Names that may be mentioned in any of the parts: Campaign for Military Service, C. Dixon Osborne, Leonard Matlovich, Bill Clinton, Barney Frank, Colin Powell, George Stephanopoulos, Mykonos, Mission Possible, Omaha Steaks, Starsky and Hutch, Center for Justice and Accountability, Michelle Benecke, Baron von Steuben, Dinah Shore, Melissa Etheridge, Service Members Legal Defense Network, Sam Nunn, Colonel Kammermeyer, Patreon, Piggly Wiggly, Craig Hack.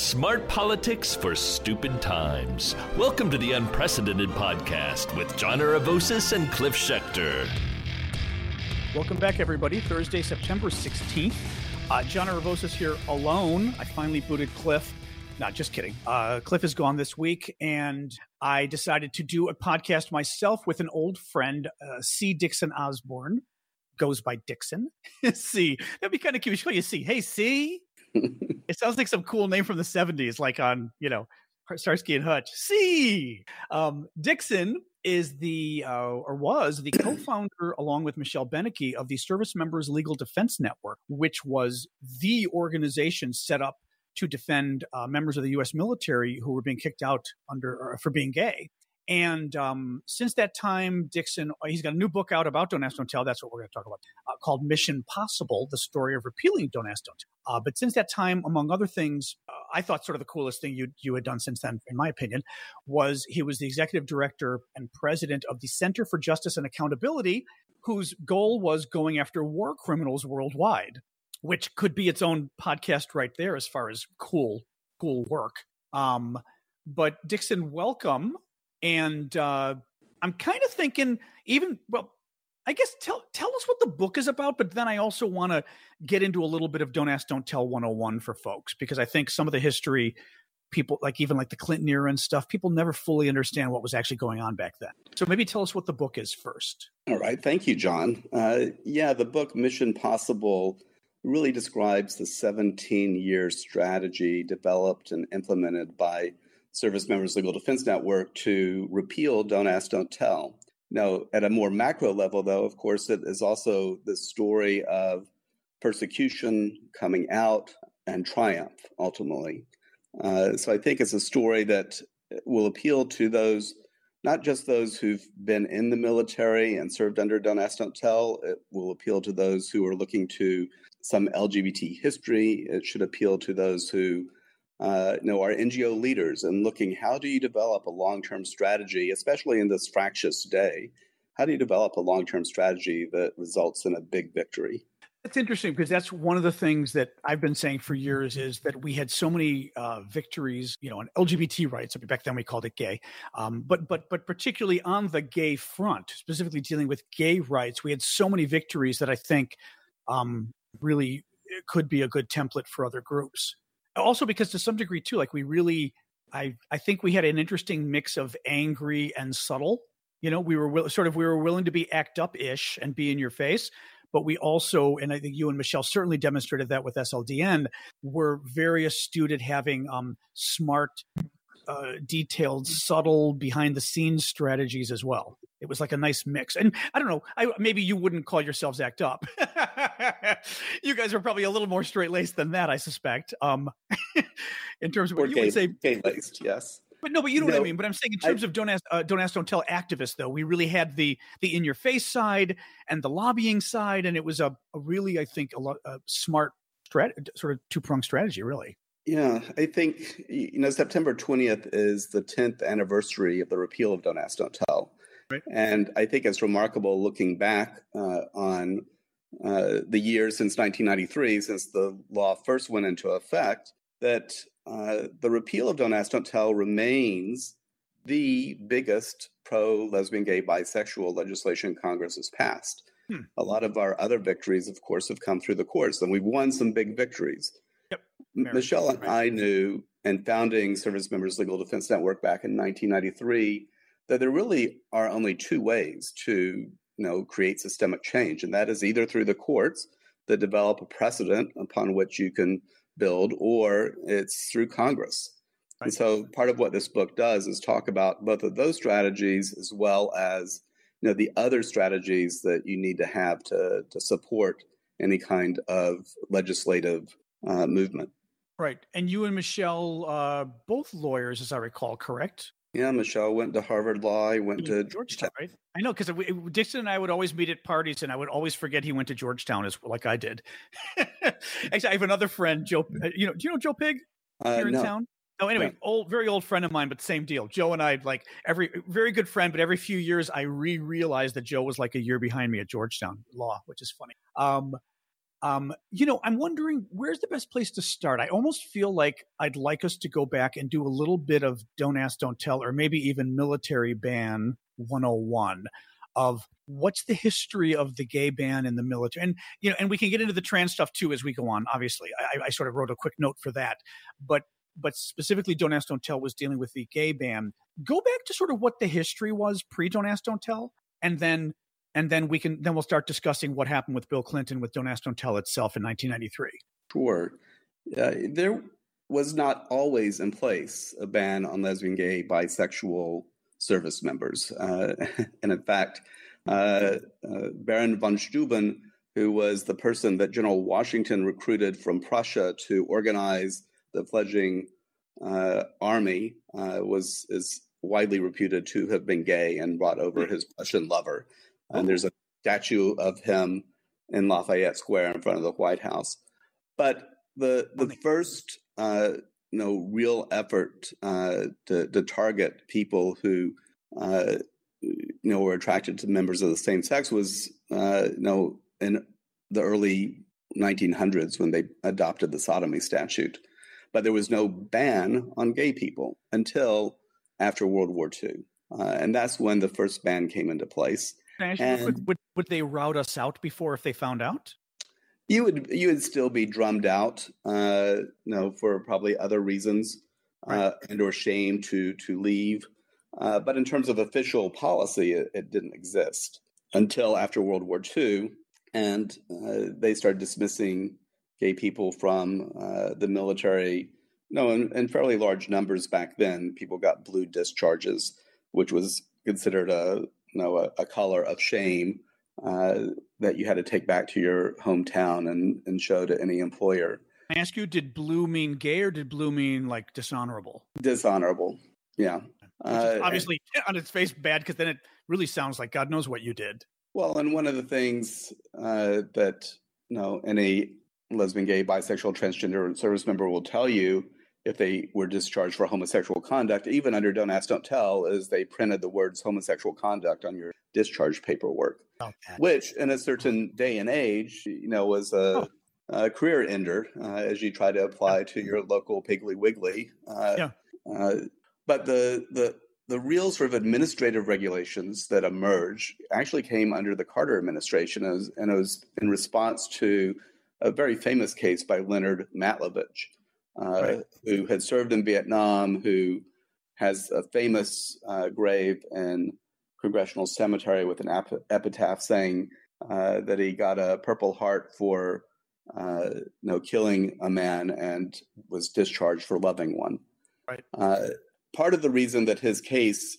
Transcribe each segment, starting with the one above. Smart politics for stupid times. Welcome to the Unprecedented Podcast with John Aravosis and Cliff Schechter. Welcome back, everybody. Thursday, September 16th. John Aravosis here alone. I finally booted Cliff. No, just kidding. Cliff is gone this week, and I decided to do a podcast myself with an old friend, C. Dixon Osborne. Goes by Dixon. C. That'd be kind of cute. We should call you C. Hey, C. It sounds like some cool name from the 70s, like on, you know, Starsky and Hutch. C. Dixon is was the co-founder, along with Michelle Benecke, of the Service Members Legal Defense Network, which was the organization set up to defend members of the U.S. military who were being kicked out for being gay. And since that time, Dixon, he's got a new book out about Don't Ask, Don't Tell. That's what we're going to talk about, called Mission Possible, the story of repealing Don't Ask, Don't Tell. But since that time, among other things, I thought sort of the coolest thing you had done since then, in my opinion, was he was the executive director and president of the Center for Justice and Accountability, whose goal was going after war criminals worldwide, which could be its own podcast right there as far as cool work. But Dixon, welcome. And I'm kind of thinking tell us what the book is about, but then I also want to get into a little bit of Don't Ask, Don't Tell 101 for folks, because I think some of the history people, even the Clinton era and stuff, people never fully understand what was actually going on back then. So maybe tell us what the book is first. All right. Thank you, John. The book Mission Possible really describes the 17-year strategy developed and implemented by Service Members Legal Defense Network to repeal Don't Ask, Don't Tell. Now, at a more macro level, though, of course, it is also the story of persecution, coming out, and triumph, ultimately. So I think it's a story that will appeal to those, not just those who've been in the military and served under Don't Ask, Don't Tell. It will appeal to those who are looking to some LGBT history. It should appeal to those who our NGO leaders, and looking, how do you develop a long-term strategy, especially in this fractious day? How do you develop a long-term strategy that results in a big victory? That's interesting, because that's one of the things that I've been saying for years, is that we had so many victories, on LGBT rights. I mean, back then we called it gay, but particularly on the gay front, specifically dealing with gay rights, we had so many victories that I think really could be a good template for other groups. Also, because to some degree, too, I think we had an interesting mix of angry and subtle. We were willing to be act up-ish and be in your face, but we also, and I think you and Michelle certainly demonstrated that with SLDN, were very astute at having smart, detailed, subtle, behind-the-scenes strategies as well. It was like a nice mix. And I don't know, maybe you wouldn't call yourselves act up. You guys are probably a little more straight-laced than that, I suspect. In terms of what you would say. Gay-laced, yes. But no, but you know what I mean. But I'm saying in terms of Don't Ask, Don't Tell activists, though, we really had the in-your-face side and the lobbying side. And it was a really, I think, a smart sort of two-pronged strategy, really. Yeah, I think, September 20th is the 10th anniversary of the repeal of Don't Ask, Don't Tell. Right. And I think it's remarkable looking back on the years since 1993, since the law first went into effect, that the repeal of Don't Ask, Don't Tell remains the biggest pro-lesbian, gay, bisexual legislation Congress has passed. Hmm. A lot of our other victories, of course, have come through the courts, and we've won some big victories. Yep. Michelle and I knew, in founding Service Members Legal Defense Network back in 1993, that there really are only two ways to create systemic change, and that is either through the courts that develop a precedent upon which you can build, or it's through Congress. Right. And so part of what this book does is talk about both of those strategies, as well as the other strategies that you need to have to support any kind of legislative movement. Right. And you and Michelle, both lawyers, as I recall, correct? Yeah, Michelle went to Harvard Law. I went to Georgetown, right? I know, because Dixon and I would always meet at parties, and I would always forget he went to Georgetown, like I did. Actually, I have another friend, Joe. Do you know Joe Pig here in town? Oh, anyway, yeah. Very old friend of mine, but same deal. Joe and I, very good friend, but every few years I realized that Joe was like a year behind me at Georgetown Law, which is funny. You know, I'm wondering, where's the best place to start? I almost feel like I'd like us to go back and do a little bit of Don't Ask, Don't Tell, or maybe even Military Ban 101 of what's the history of the gay ban in the military. And, you know, and we can get into the trans stuff too as we go on, obviously. I sort of wrote a quick note for that. But specifically, Don't Ask, Don't Tell was dealing with the gay ban. Go back to sort of what the history was pre-Don't Ask, Don't Tell, and then we'll start discussing what happened with Bill Clinton with Don't Ask, Don't Tell itself in 1993. Sure. There was not always in place a ban on lesbian, gay, bisexual service members. And in fact, Baron von Steuben, who was the person that General Washington recruited from Prussia to organize the fledgling army, is widely reputed to have been gay and brought over his Prussian lover. And there's a statue of him in Lafayette Square in front of the White House. But the first real effort to target people who were attracted to members of the same sex was in the early 1900s when they adopted the sodomy statute. But there was no ban on gay people until after World War II. And that's when the first ban came into place. And would they rout us out before if they found out? You would still be drummed out, for probably other reasons, right, and or shame to leave. But in terms of official policy, it didn't exist until after World War II, and they started dismissing gay people from the military. No, in fairly large numbers back then. People got blue discharges, which was considered a color of shame that you had to take back to your hometown and show to any employer. I ask you, did blue mean gay or did blue mean like dishonorable? Dishonorable, yeah. Obviously, on its face, bad, because then it really sounds like God knows what you did. Well, and one of the things that any lesbian, gay, bisexual, transgender service member will tell you if they were discharged for homosexual conduct, even under Don't Ask, Don't Tell, is they printed the words homosexual conduct on your discharge paperwork, which in a certain day and age, was a career ender as you try to apply to your local Piggly Wiggly. But the real sort of administrative regulations that emerged actually came under the Carter administration, and it was in response to a very famous case by Leonard Matlovich, who had served in Vietnam, who has a famous grave in Congressional Cemetery with an epitaph saying that he got a Purple Heart for killing a man and was discharged for loving one. Right. Part of the reason that his case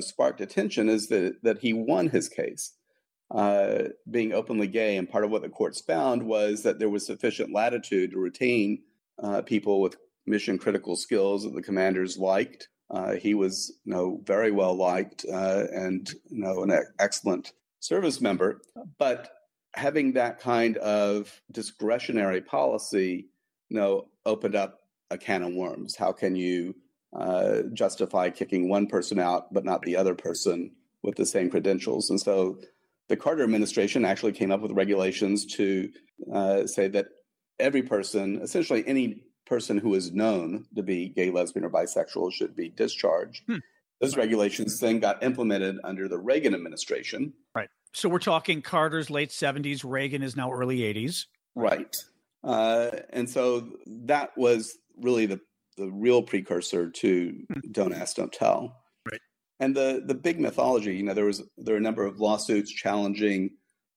sparked attention is that he won his case, being openly gay. And part of what the courts found was that there was sufficient latitude to retain people with mission critical skills that the commanders liked. He was, very well liked and, an excellent service member. But having that kind of discretionary policy, opened up a can of worms. How can you justify kicking one person out but not the other person with the same credentials? And so the Carter administration actually came up with regulations to say that every person, essentially any person who is known to be gay, lesbian, or bisexual should be discharged. Those regulations then got implemented under the Reagan administration. Right. So we're talking Carter's late 70s. Reagan is now early 80s. Right. And so that was really the real precursor to Don't Ask, Don't Tell. Right. And the big mythology, there were a number of lawsuits challenging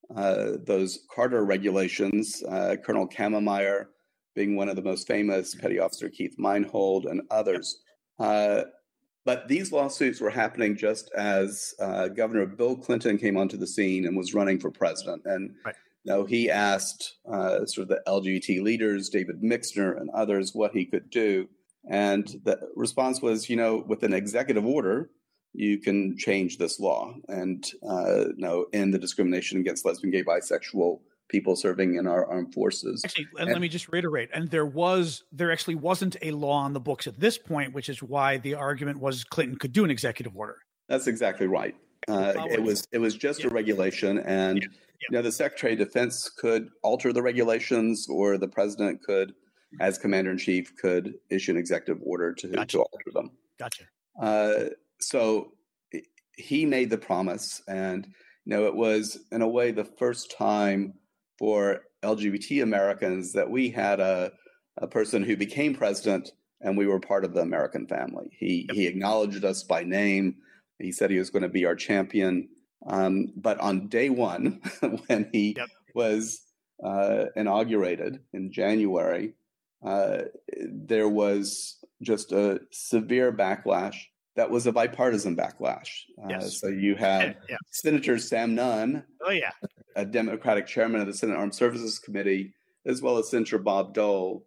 those Carter regulations, Colonel Kammermeyer being one of the most famous, Petty Officer Keith Meinhold, and others. But these lawsuits were happening just as Governor Bill Clinton came onto the scene and was running for president. And he asked sort of the LGBT leaders, David Mixner and others, what he could do. And the response was, with an executive order, you can change this law and end the discrimination against lesbian, gay, bisexual people serving in our armed forces. Actually, and let me just reiterate. And there actually wasn't a law on the books at this point, which is why the argument was Clinton could do an executive order. That's exactly right. It was just a regulation, and you know, the Secretary of Defense could alter the regulations, or the President could, as Commander in Chief, could issue an executive order to alter them. Gotcha. So he made the promise, and you know, it was in a way the first time for LGBT Americans that we had a person who became president, and we were part of the American family. He acknowledged us by name. He said he was going to be our champion. But on day one, when he was inaugurated in January, there was just a severe backlash that was a bipartisan backlash. So you had Senator Sam Nunn, a Democratic chairman of the Senate Armed Services Committee, as well as Senator Bob Dole,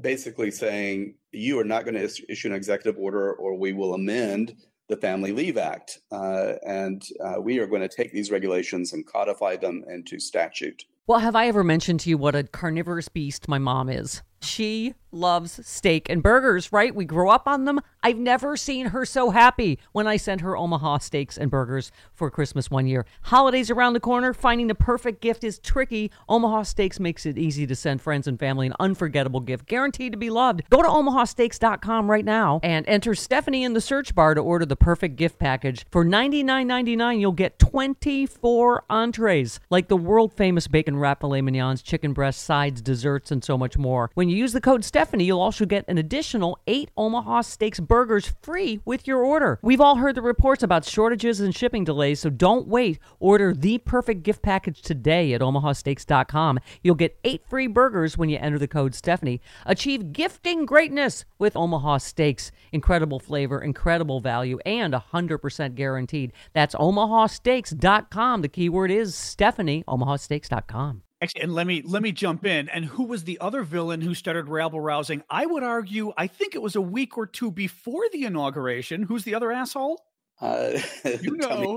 basically saying, you are not going to issue an executive order, or we will amend the Family Leave Act. And we are going to take these regulations and codify them into statute. Well, have I ever mentioned to you what a carnivorous beast my mom is? She loves steak and burgers, right? We grew up on them. I've never seen her so happy when I sent her Omaha steaks and burgers for Christmas one year. Holidays around the corner, finding the perfect gift is tricky. Omaha Steaks makes it easy to send friends and family an unforgettable gift, guaranteed to be loved. Go to omahasteaks.com right now and enter Stephanie in the search bar to order the perfect gift package. For $99.99, you'll get 24 entrees, like the world-famous bacon wrap filet mignons, chicken breast, sides, desserts, and so much more. When you use the code Stephanie, you'll also get an additional 8 Omaha Steaks burgers free with your order. We've all heard the reports about shortages and shipping delays, so don't wait. Order the perfect gift package today at omahasteaks.com. You'll get 8 free burgers when you enter the code Stephanie. Achieve gifting greatness with Omaha Steaks. Incredible flavor, incredible value, and 100% guaranteed. That's omahasteaks.com. The keyword is Stephanie, omahasteaks.com. Actually, and let me jump in. And who was the other villain who started rabble-rousing? I would argue, I think it was a week or two before the inauguration. Who's the other asshole? You know,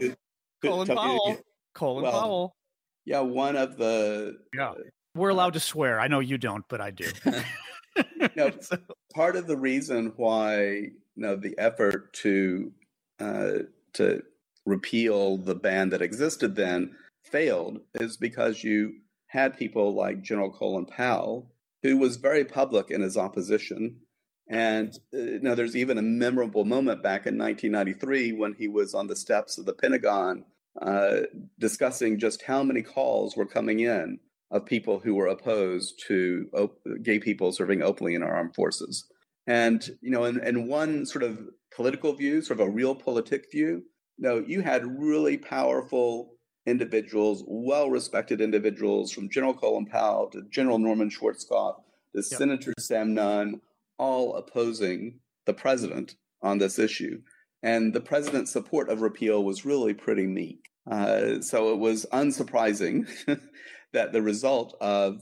Colin Powell. Colin Powell. Yeah, one of the... Yeah, we're allowed to swear. I know you don't, but I do. No, part of the reason why the effort to repeal the ban that existed then failed is because you had people like General Colin Powell, who was very public in his opposition. And there's even a memorable moment back in 1993 when he was on the steps of the Pentagon discussing just how many calls were coming in of people who were opposed to gay people serving openly in our armed forces. And, in one sort of political view, sort of a real politic view, you had really powerful individuals, well-respected individuals, from General Colin Powell to General Norman Schwarzkopf to Senator Sam Nunn, all opposing the president on this issue. And the president's support of repeal was really pretty meek. So it was unsurprising that the result of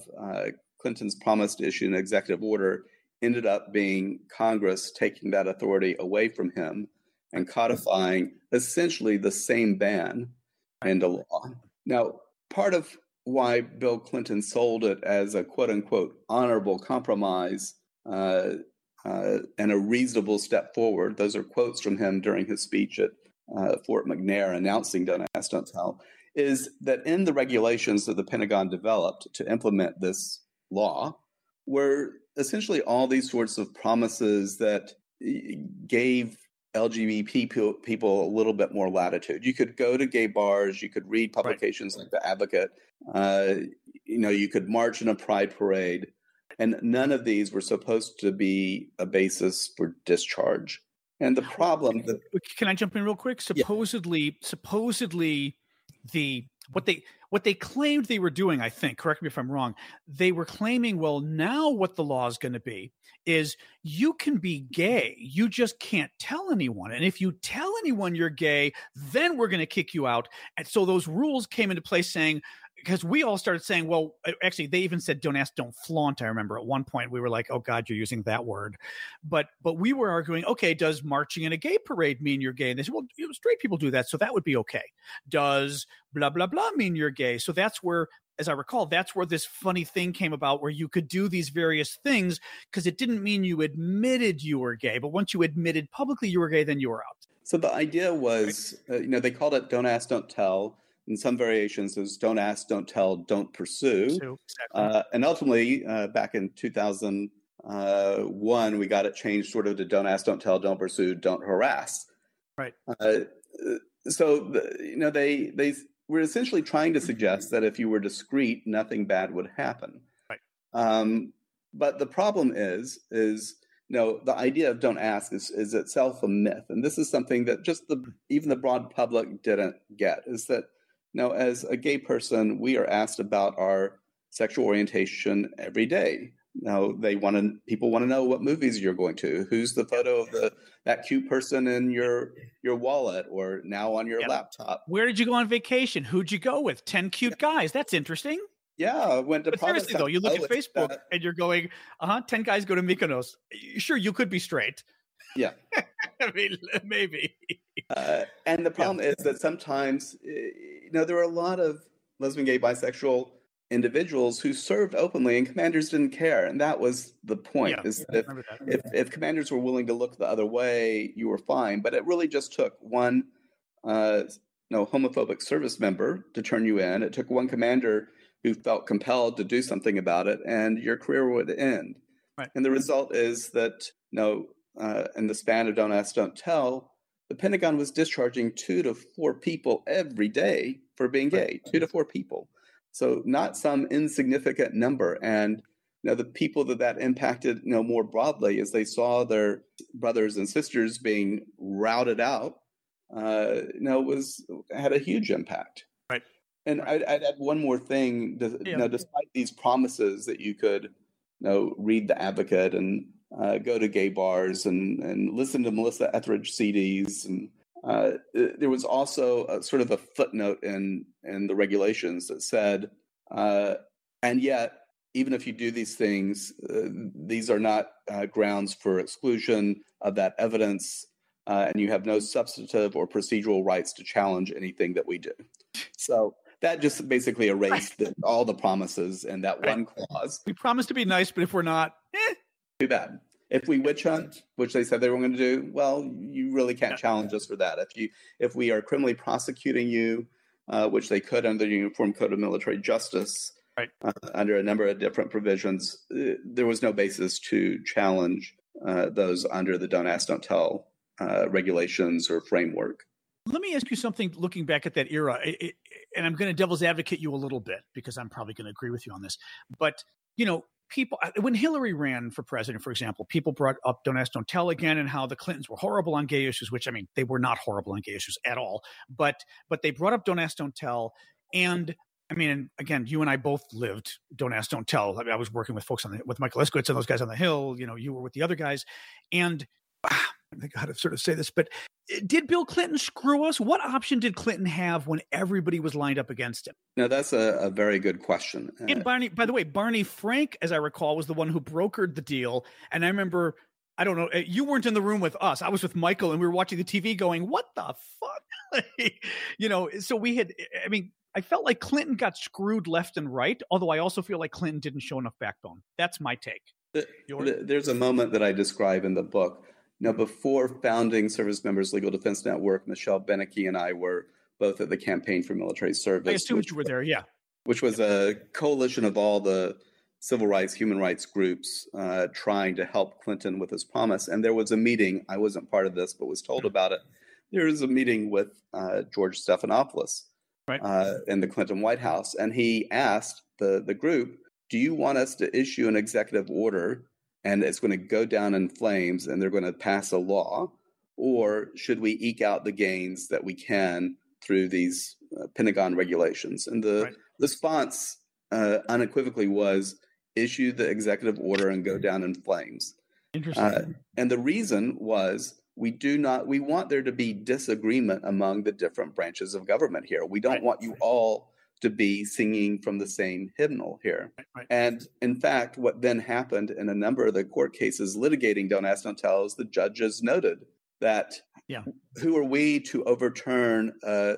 Clinton's promise to issue an executive order ended up being Congress taking that authority away from him and codifying essentially the same ban into law. Now, part of why Bill Clinton sold it as a quote-unquote honorable compromise and a reasonable step forward, those are quotes from him during his speech at Fort McNair announcing Don't Ask, Don't Tell, is that in the regulations that the Pentagon developed to implement this law were essentially all these sorts of promises that gave LGBT people a little bit more latitude. You could go to gay bars, you could read publications like The Advocate, you could march in a pride parade, and none of these were supposed to be a basis for discharge. And the problem that... Can I jump in real quick? Supposedly the... What they claimed they were doing, I think, correct me if I'm wrong, they were claiming, well, now what the law is going to be is you can be gay, you just can't tell anyone. And if you tell anyone you're gay, then we're going to kick you out. And so those rules came into place saying, because we all started saying, well, actually, they even said, don't ask, don't flaunt. I remember at one point we were like, oh, God, you're using that word. But we were arguing, OK, does marching in a gay parade mean you're gay? And they said, well, straight people do that, so that would be OK. Does blah, blah, blah mean you're gay? So that's where, as I recall, that's where this funny thing came about where you could do these various things because it didn't mean you admitted you were gay. But once you admitted publicly you were gay, then you were out. So the idea was, they called it "Don't Ask, Don't Tell." In some variations, it was "Don't Ask, Don't Tell, Don't Pursue." Exactly. And ultimately, back in 2001, we got it changed sort of to "Don't Ask, Don't Tell, Don't Pursue, Don't Harass." Right. They were essentially trying to suggest that if you were discreet, nothing bad would happen. Right. But the problem is. No, the idea of "don't ask" is itself a myth. And this is something that just even the broad public didn't get, is that, as a gay person, we are asked about our sexual orientation every day. Now, people want to know what movies you're going to, who's the photo of that cute person in your wallet or now on your laptop. Where did you go on vacation? Who'd you go with? 10 cute guys. That's interesting. Yeah, but seriously though, you look at Facebook and you're going, 10 guys go to Mykonos. Sure, you could be straight. Yeah, I mean, maybe. And the problem is that sometimes, there are a lot of lesbian, gay, bisexual individuals who served openly, and commanders didn't care. And that was the point: if commanders were willing to look the other way, you were fine. But it really just took one, homophobic service member to turn you in. It took one commander who felt compelled to do something about it, and your career would end. Right. And the result is that, in the span of "Don't Ask, Don't Tell," the Pentagon was discharging 2 to 4 people every day for being gay, 2 to 4 people. So not some insignificant number. And the people that impacted, more broadly, as they saw their brothers and sisters being routed out, had a huge impact. And I'd add one more thing. Despite these promises that you could, read The Advocate and go to gay bars and listen to Melissa Etheridge CDs, and there was also sort of a footnote in the regulations that said, and yet, even if you do these things, these are not grounds for exclusion of that evidence. And you have no substantive or procedural rights to challenge anything that we do. So that just basically erased all the promises in that one clause. We promise to be nice, but if we're not, too bad. If we witch hunt, which they said they were going to do, well, you really can't challenge us for that. If we are criminally prosecuting you, which they could under the Uniform Code of Military Justice, under a number of different provisions, there was no basis to challenge those under the "Don't Ask, Don't Tell" regulations or framework. Let me ask you something, looking back at that era, and I'm going to devil's advocate you a little bit because I'm probably going to agree with you on this. But, people, when Hillary ran for president, for example, people brought up "Don't Ask, Don't Tell" again and how the Clintons were horrible on gay issues, which, I mean, they were not horrible on gay issues at all. But they brought up "Don't Ask, Don't Tell." And I mean, again, you and I both lived "Don't Ask, Don't Tell." I mean, I was working with folks with Michael Eskowitz and those guys on the Hill. You were with the other guys. And I got to sort of say this, but did Bill Clinton screw us? What option did Clinton have when everybody was lined up against him? Now, that's a very good question. And Barney Frank, as I recall, was the one who brokered the deal. And I remember, I don't know, you weren't in the room with us. I was with Michael and we were watching the TV going, what the fuck? So I felt like Clinton got screwed left and right, although I also feel like Clinton didn't show enough backbone. That's my take. There's a moment that I describe in the book. Now, before founding Service Members Legal Defense Network, Michelle Benecke and I were both at the Campaign for Military Service. I assumed you were there, yeah. Which was a coalition of all the civil rights, human rights groups trying to help Clinton with his promise. And there was a meeting. I wasn't part of this, but was told about it. There was a meeting with George Stephanopoulos in the Clinton White House. And he asked the group, do you want us to issue an executive order and it's going to go down in flames and they're going to pass a law, or should we eke out the gains that we can through these Pentagon regulations? And the response unequivocally was, issue the executive order and go down in flames. Interesting. And the reason was, we want there to be disagreement among the different branches of government here. We don't want you all to be singing from the same hymnal here. Right. And in fact, what then happened in a number of the court cases litigating "Don't Ask, Don't Tell" is the judges noted that who are we to overturn an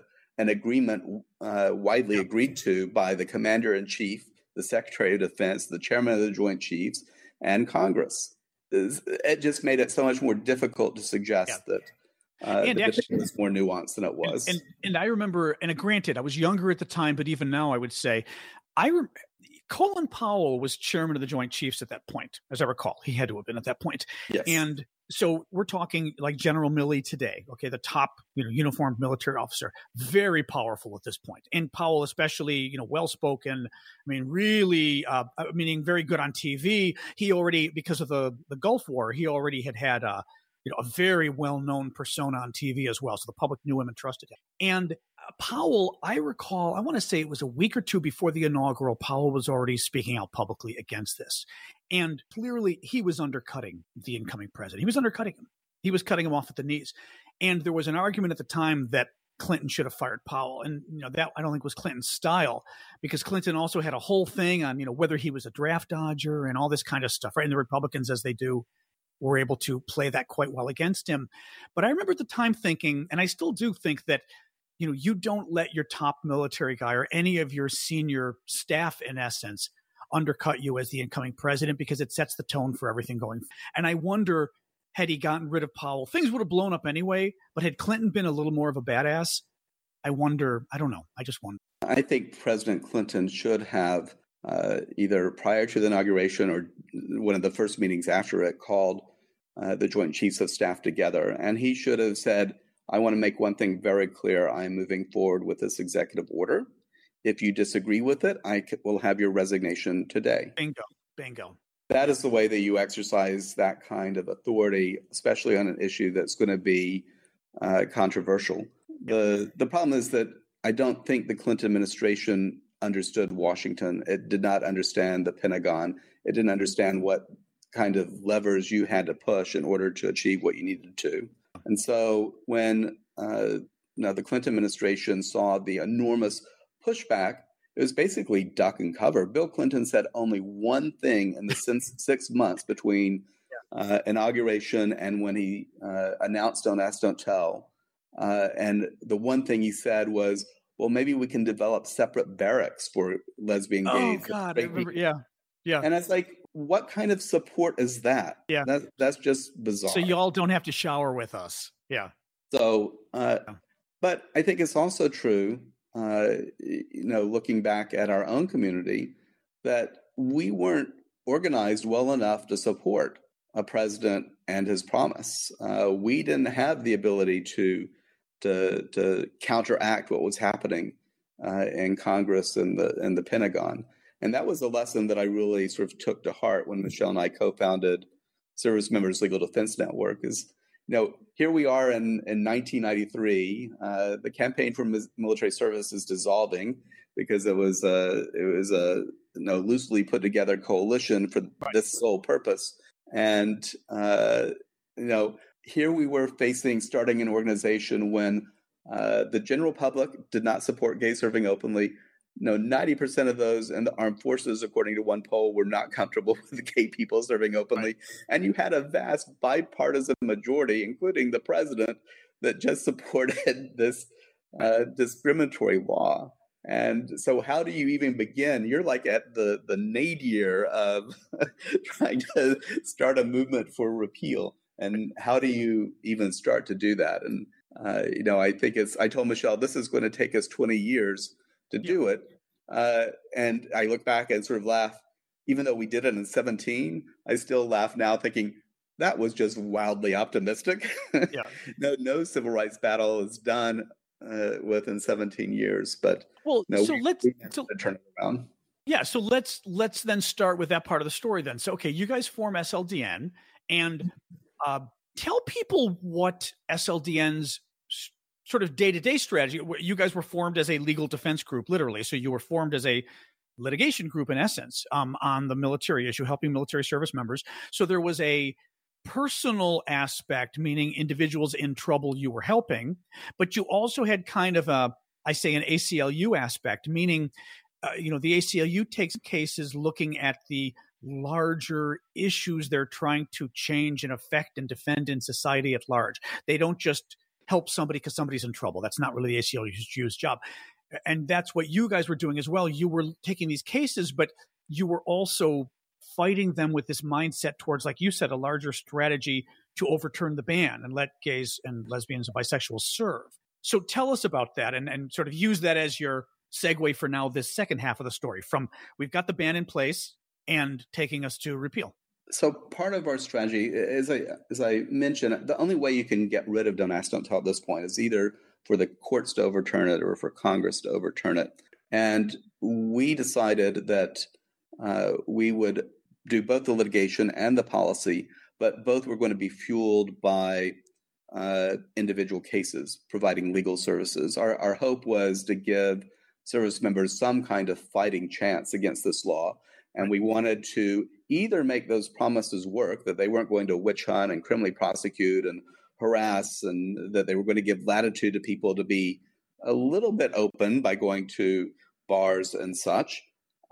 agreement widely agreed to by the commander-in-chief, the Secretary of Defense, the chairman of the Joint Chiefs, and Congress? It just made it so much more difficult to suggest that And actually, it's more nuanced than it was. And I remember, and granted, I was younger at the time, but even now I would say, Colin Powell was chairman of the Joint Chiefs at that point, as I recall. He had to have been at that point. Yes. And so we're talking like General Milley today, okay, the top, uniformed military officer, very powerful at this point. And Powell especially, well-spoken, really, meaning very good on TV. He already, because of the Gulf War, he already had a very well-known persona on TV as well. So the public knew him and trusted him. And Powell, I recall, I want to say it was a week or two before the inaugural, Powell was already speaking out publicly against this. And clearly he was undercutting the incoming president. He was undercutting him. He was cutting him off at the knees. And there was an argument at the time that Clinton should have fired Powell. And, that I don't think was Clinton's style, because Clinton also had a whole thing on, whether he was a draft dodger and all this kind of stuff, right? And the Republicans, as they do, were able to play that quite well against him. But I remember at the time thinking, and I still do think that, you don't let your top military guy or any of your senior staff, in essence, undercut you as the incoming president, because it sets the tone for everything going. And I wonder, had he gotten rid of Powell, things would have blown up anyway, but had Clinton been a little more of a badass, I wonder, I don't know. I just wonder. I think President Clinton should have either prior to the inauguration or one of the first meetings after it, called the Joint Chiefs of Staff together. And he should have said, I want to make one thing very clear. I'm moving forward with this executive order. If you disagree with it, I will have your resignation today. Bingo. Bingo. That is the way that you exercise that kind of authority, especially on an issue that's going to be controversial. The problem is that I don't think the Clinton administration understood Washington. It did not understand the Pentagon. It didn't understand what kind of levers you had to push in order to achieve what you needed to. And so when the Clinton administration saw the enormous pushback, it was basically duck and cover. Bill Clinton said only one thing in the 6 months between inauguration and when he announced Don't Ask, Don't Tell. And the one thing he said was, well, maybe we can develop separate barracks for lesbian, gays. Oh, God. I remember, yeah. And it's like, what kind of support is that? Yeah. That's just bizarre. So y'all don't have to shower with us. Yeah. So, but I think it's also true, looking back at our own community, that we weren't organized well enough to support a president and his promise. We didn't have the ability to counteract what was happening in Congress and the Pentagon. And that was a lesson that I really sort of took to heart when Michelle and I co-founded Service Members Legal Defense Network is, here we are in 1993. The Campaign for Military Service is dissolving because it was a loosely put together coalition for this sole purpose. And, here we were facing starting an organization when the general public did not support gay serving openly. 90% of those in the armed forces, according to one poll, were not comfortable with gay people serving openly. Right. And you had a vast bipartisan majority, including the president, that just supported this discriminatory law. And so how do you even begin? You're like at the nadir of trying to start a movement for repeal. And how do you even start to do that? And, I think I told Michelle, this is going to take us 20 years to do it. And I look back and sort of laugh, even though we did it in 17, I still laugh now thinking that was just wildly optimistic. Yeah. No civil rights battle is done within 17 years, but we turn it around. Yeah. So let's then start with that part of the story then. So, okay, you guys form SLDN and tell people what SLDN's sort of day-to-day strategy. You guys were formed as a legal defense group, literally. So you were formed as a litigation group, in essence, on the military issue, helping military service members. So there was a personal aspect, meaning individuals in trouble you were helping, but you also had kind of an ACLU aspect, meaning, the ACLU takes cases looking at the larger issues they're trying to change and affect and defend in society at large. They don't just help somebody because somebody's in trouble. That's not really the ACLU's job. And that's what you guys were doing as well. You were taking these cases, but you were also fighting them with this mindset towards, like you said, a larger strategy to overturn the ban and let gays and lesbians and bisexuals serve. So tell us about that and sort of use that as your segue for now, this second half of the story from we've got the ban in place and taking us to repeal. So part of our strategy, as I mentioned, the only way you can get rid of Don't Ask, Don't Tell at this point is either for the courts to overturn it or for Congress to overturn it. And we decided that we would do both the litigation and the policy, but both were going to be fueled by individual cases, providing legal services. Our hope was to give service members some kind of fighting chance against this law. And we wanted to either make those promises work, that they weren't going to witch hunt and criminally prosecute and harass, and that they were going to give latitude to people to be a little bit open by going to bars and such.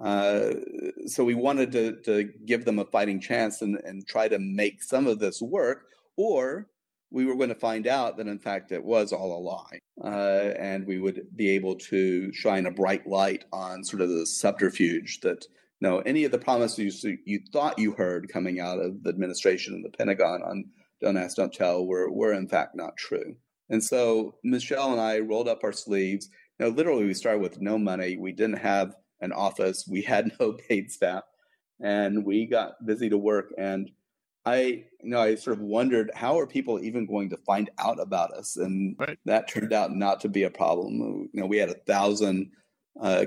So we wanted to give them a fighting chance and try to make some of this work, or we were going to find out that, in fact, it was all a lie. And we would be able to shine a bright light on sort of the subterfuge that, no, any of the promises you thought you heard coming out of the administration and the Pentagon on Don't Ask, Don't Tell were in fact not true. And so Michelle and I rolled up our sleeves. Now, literally, we started with no money. We didn't have an office. We had no paid staff. And we got busy to work. And I sort of wondered, how are people even going to find out about us? And that turned out not to be a problem. We had 1,000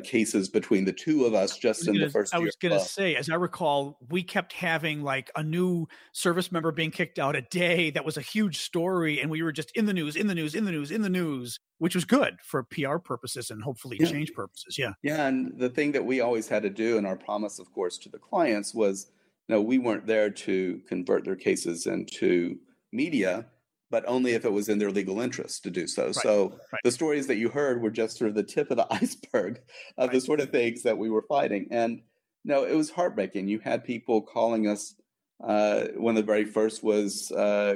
cases between the two of us just in the first year. I was going to say, as I recall, we kept having like a new service member being kicked out a day. That was a huge story. And we were just in the news, which was good for PR purposes and hopefully change purposes. Yeah. Yeah. And the thing that we always had to do, and our promise, of course, to the clients was, we weren't there to convert their cases into media, but only if it was in their legal interest to do so. Right. So the stories that you heard were just sort of the tip of the iceberg of the sort of things that we were fighting. And it was heartbreaking. You had people calling us. One of the very first was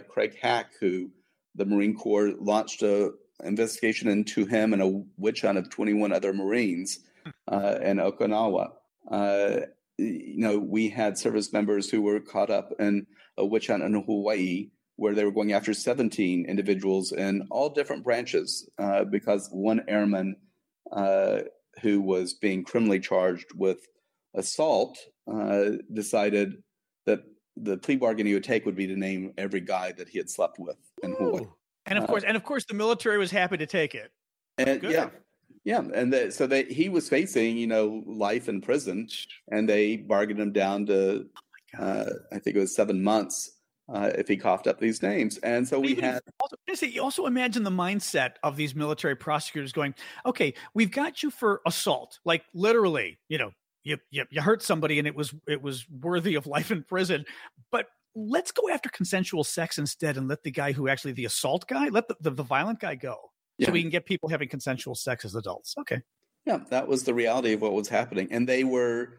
Craig Hack, who the Marine Corps launched an investigation into him and a witch hunt of 21 other Marines in Okinawa. We had service members who were caught up in a witch hunt in Hawaii, where they were going after 17 individuals in all different branches because one airman who was being criminally charged with assault decided that the plea bargain he would take would be to name every guy that he had slept with in Hawaii. And of course, the military was happy to take it. And, yeah. And so he was facing, life in prison, and they bargained him down to, I think it was 7 months. If he coughed up these names. And so you also imagine the mindset of these military prosecutors going, okay, we've got you for assault. Like literally, you hurt somebody and it was worthy of life in prison, but let's go after consensual sex instead and let the guy who actually the assault guy, let the violent guy go. Yeah. So we can get people having consensual sex as adults. Okay. Yeah. That was the reality of what was happening. And they were,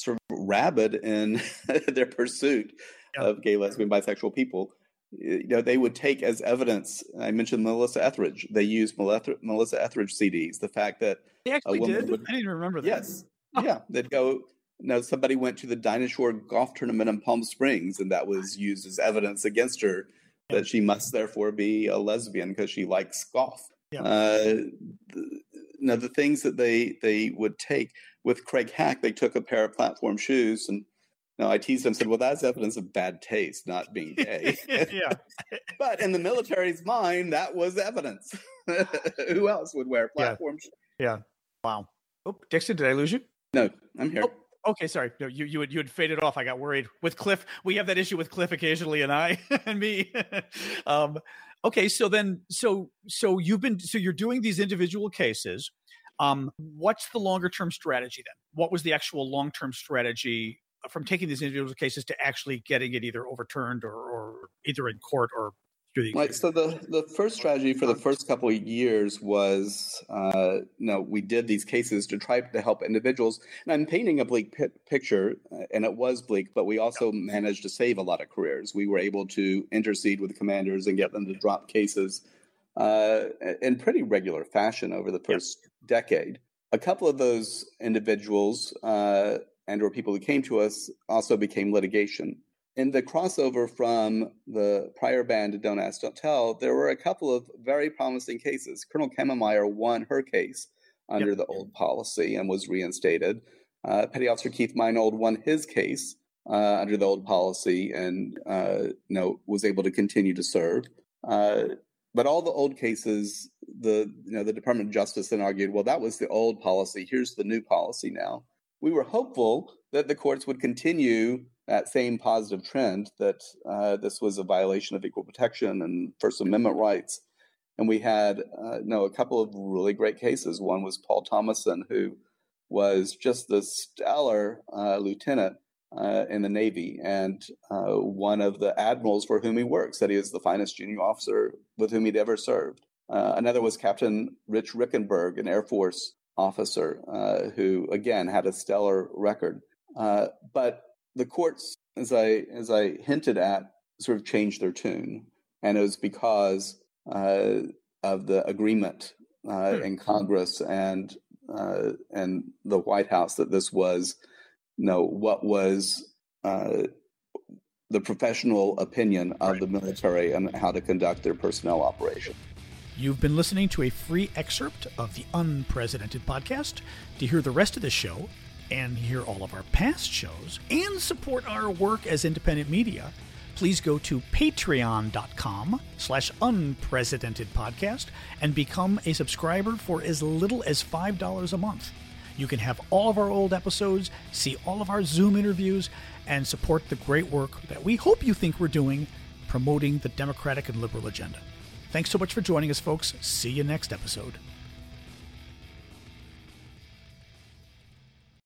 sort of rabid in their pursuit of gay, lesbian, bisexual people. They would take as evidence, I mentioned Melissa Etheridge. They used Melissa Etheridge CDs. The fact that they actually did? I didn't remember that. Yes. Oh. Yeah. They'd go, somebody went to the Dinah Shore golf tournament in Palm Springs, and that was used as evidence against her that she must therefore be a lesbian because she likes golf. Yeah. The things that they would take. With Craig Hack, they took a pair of platform shoes, and I teased him and said, well, that's evidence of bad taste, not being gay. Yeah. But in the military's mind, that was evidence. Who else would wear platform shoes? Yeah. Wow. Oh, Dixon, did I lose you? No, I'm here. Oh, okay, sorry. No, you had faded off. I got worried. With Cliff, we have that issue with Cliff occasionally, and I and me. Okay, so you're doing these individual cases. What's the longer-term strategy then? What was the actual long-term strategy from taking these individual cases to actually getting it either overturned or either in court or through the... So the first strategy for the first couple of years was, we did these cases to try to help individuals. And I'm painting a bleak picture, and it was bleak, but we also managed to save a lot of careers. We were able to intercede with commanders and get them to drop cases in pretty regular fashion over the first decade. A couple of those individuals and or people who came to us also became litigation. in the crossover from the prior ban to Don't Ask, Don't Tell, there were a couple of very promising cases. Colonel Kammermeyer won her case under the old policy and was reinstated. Petty Officer Keith Meinhold won his case under the old policy and was able to continue to serve. But all the old cases, the Department of Justice then argued, well, that was the old policy. Here's the new policy now. We were hopeful that the courts would continue that same positive trend, that this was a violation of equal protection and First Amendment rights. And we had a couple of really great cases. One was Paul Thomason, who was just the stellar lieutenant in the Navy. And one of the admirals for whom he worked said he was the finest junior officer with whom he'd ever served. Another was Captain Rich Rickenberg, an Air Force officer who, again, had a stellar record. But the courts, as I hinted at, sort of changed their tune. And it was because of the agreement in Congress and the White House that this was what was the professional opinion of the military and how to conduct their personnel operation. You've been listening to a free excerpt of the Unprecedented podcast. To hear the rest of the show and hear all of our past shows and support our work as independent media, please go to patreon.com/unprecedentedpodcast and become a subscriber for as little as $5 a month. You can have all of our old episodes, see all of our Zoom interviews, and support the great work that we hope you think we're doing promoting the democratic and liberal agenda. Thanks so much for joining us, folks. See you next episode.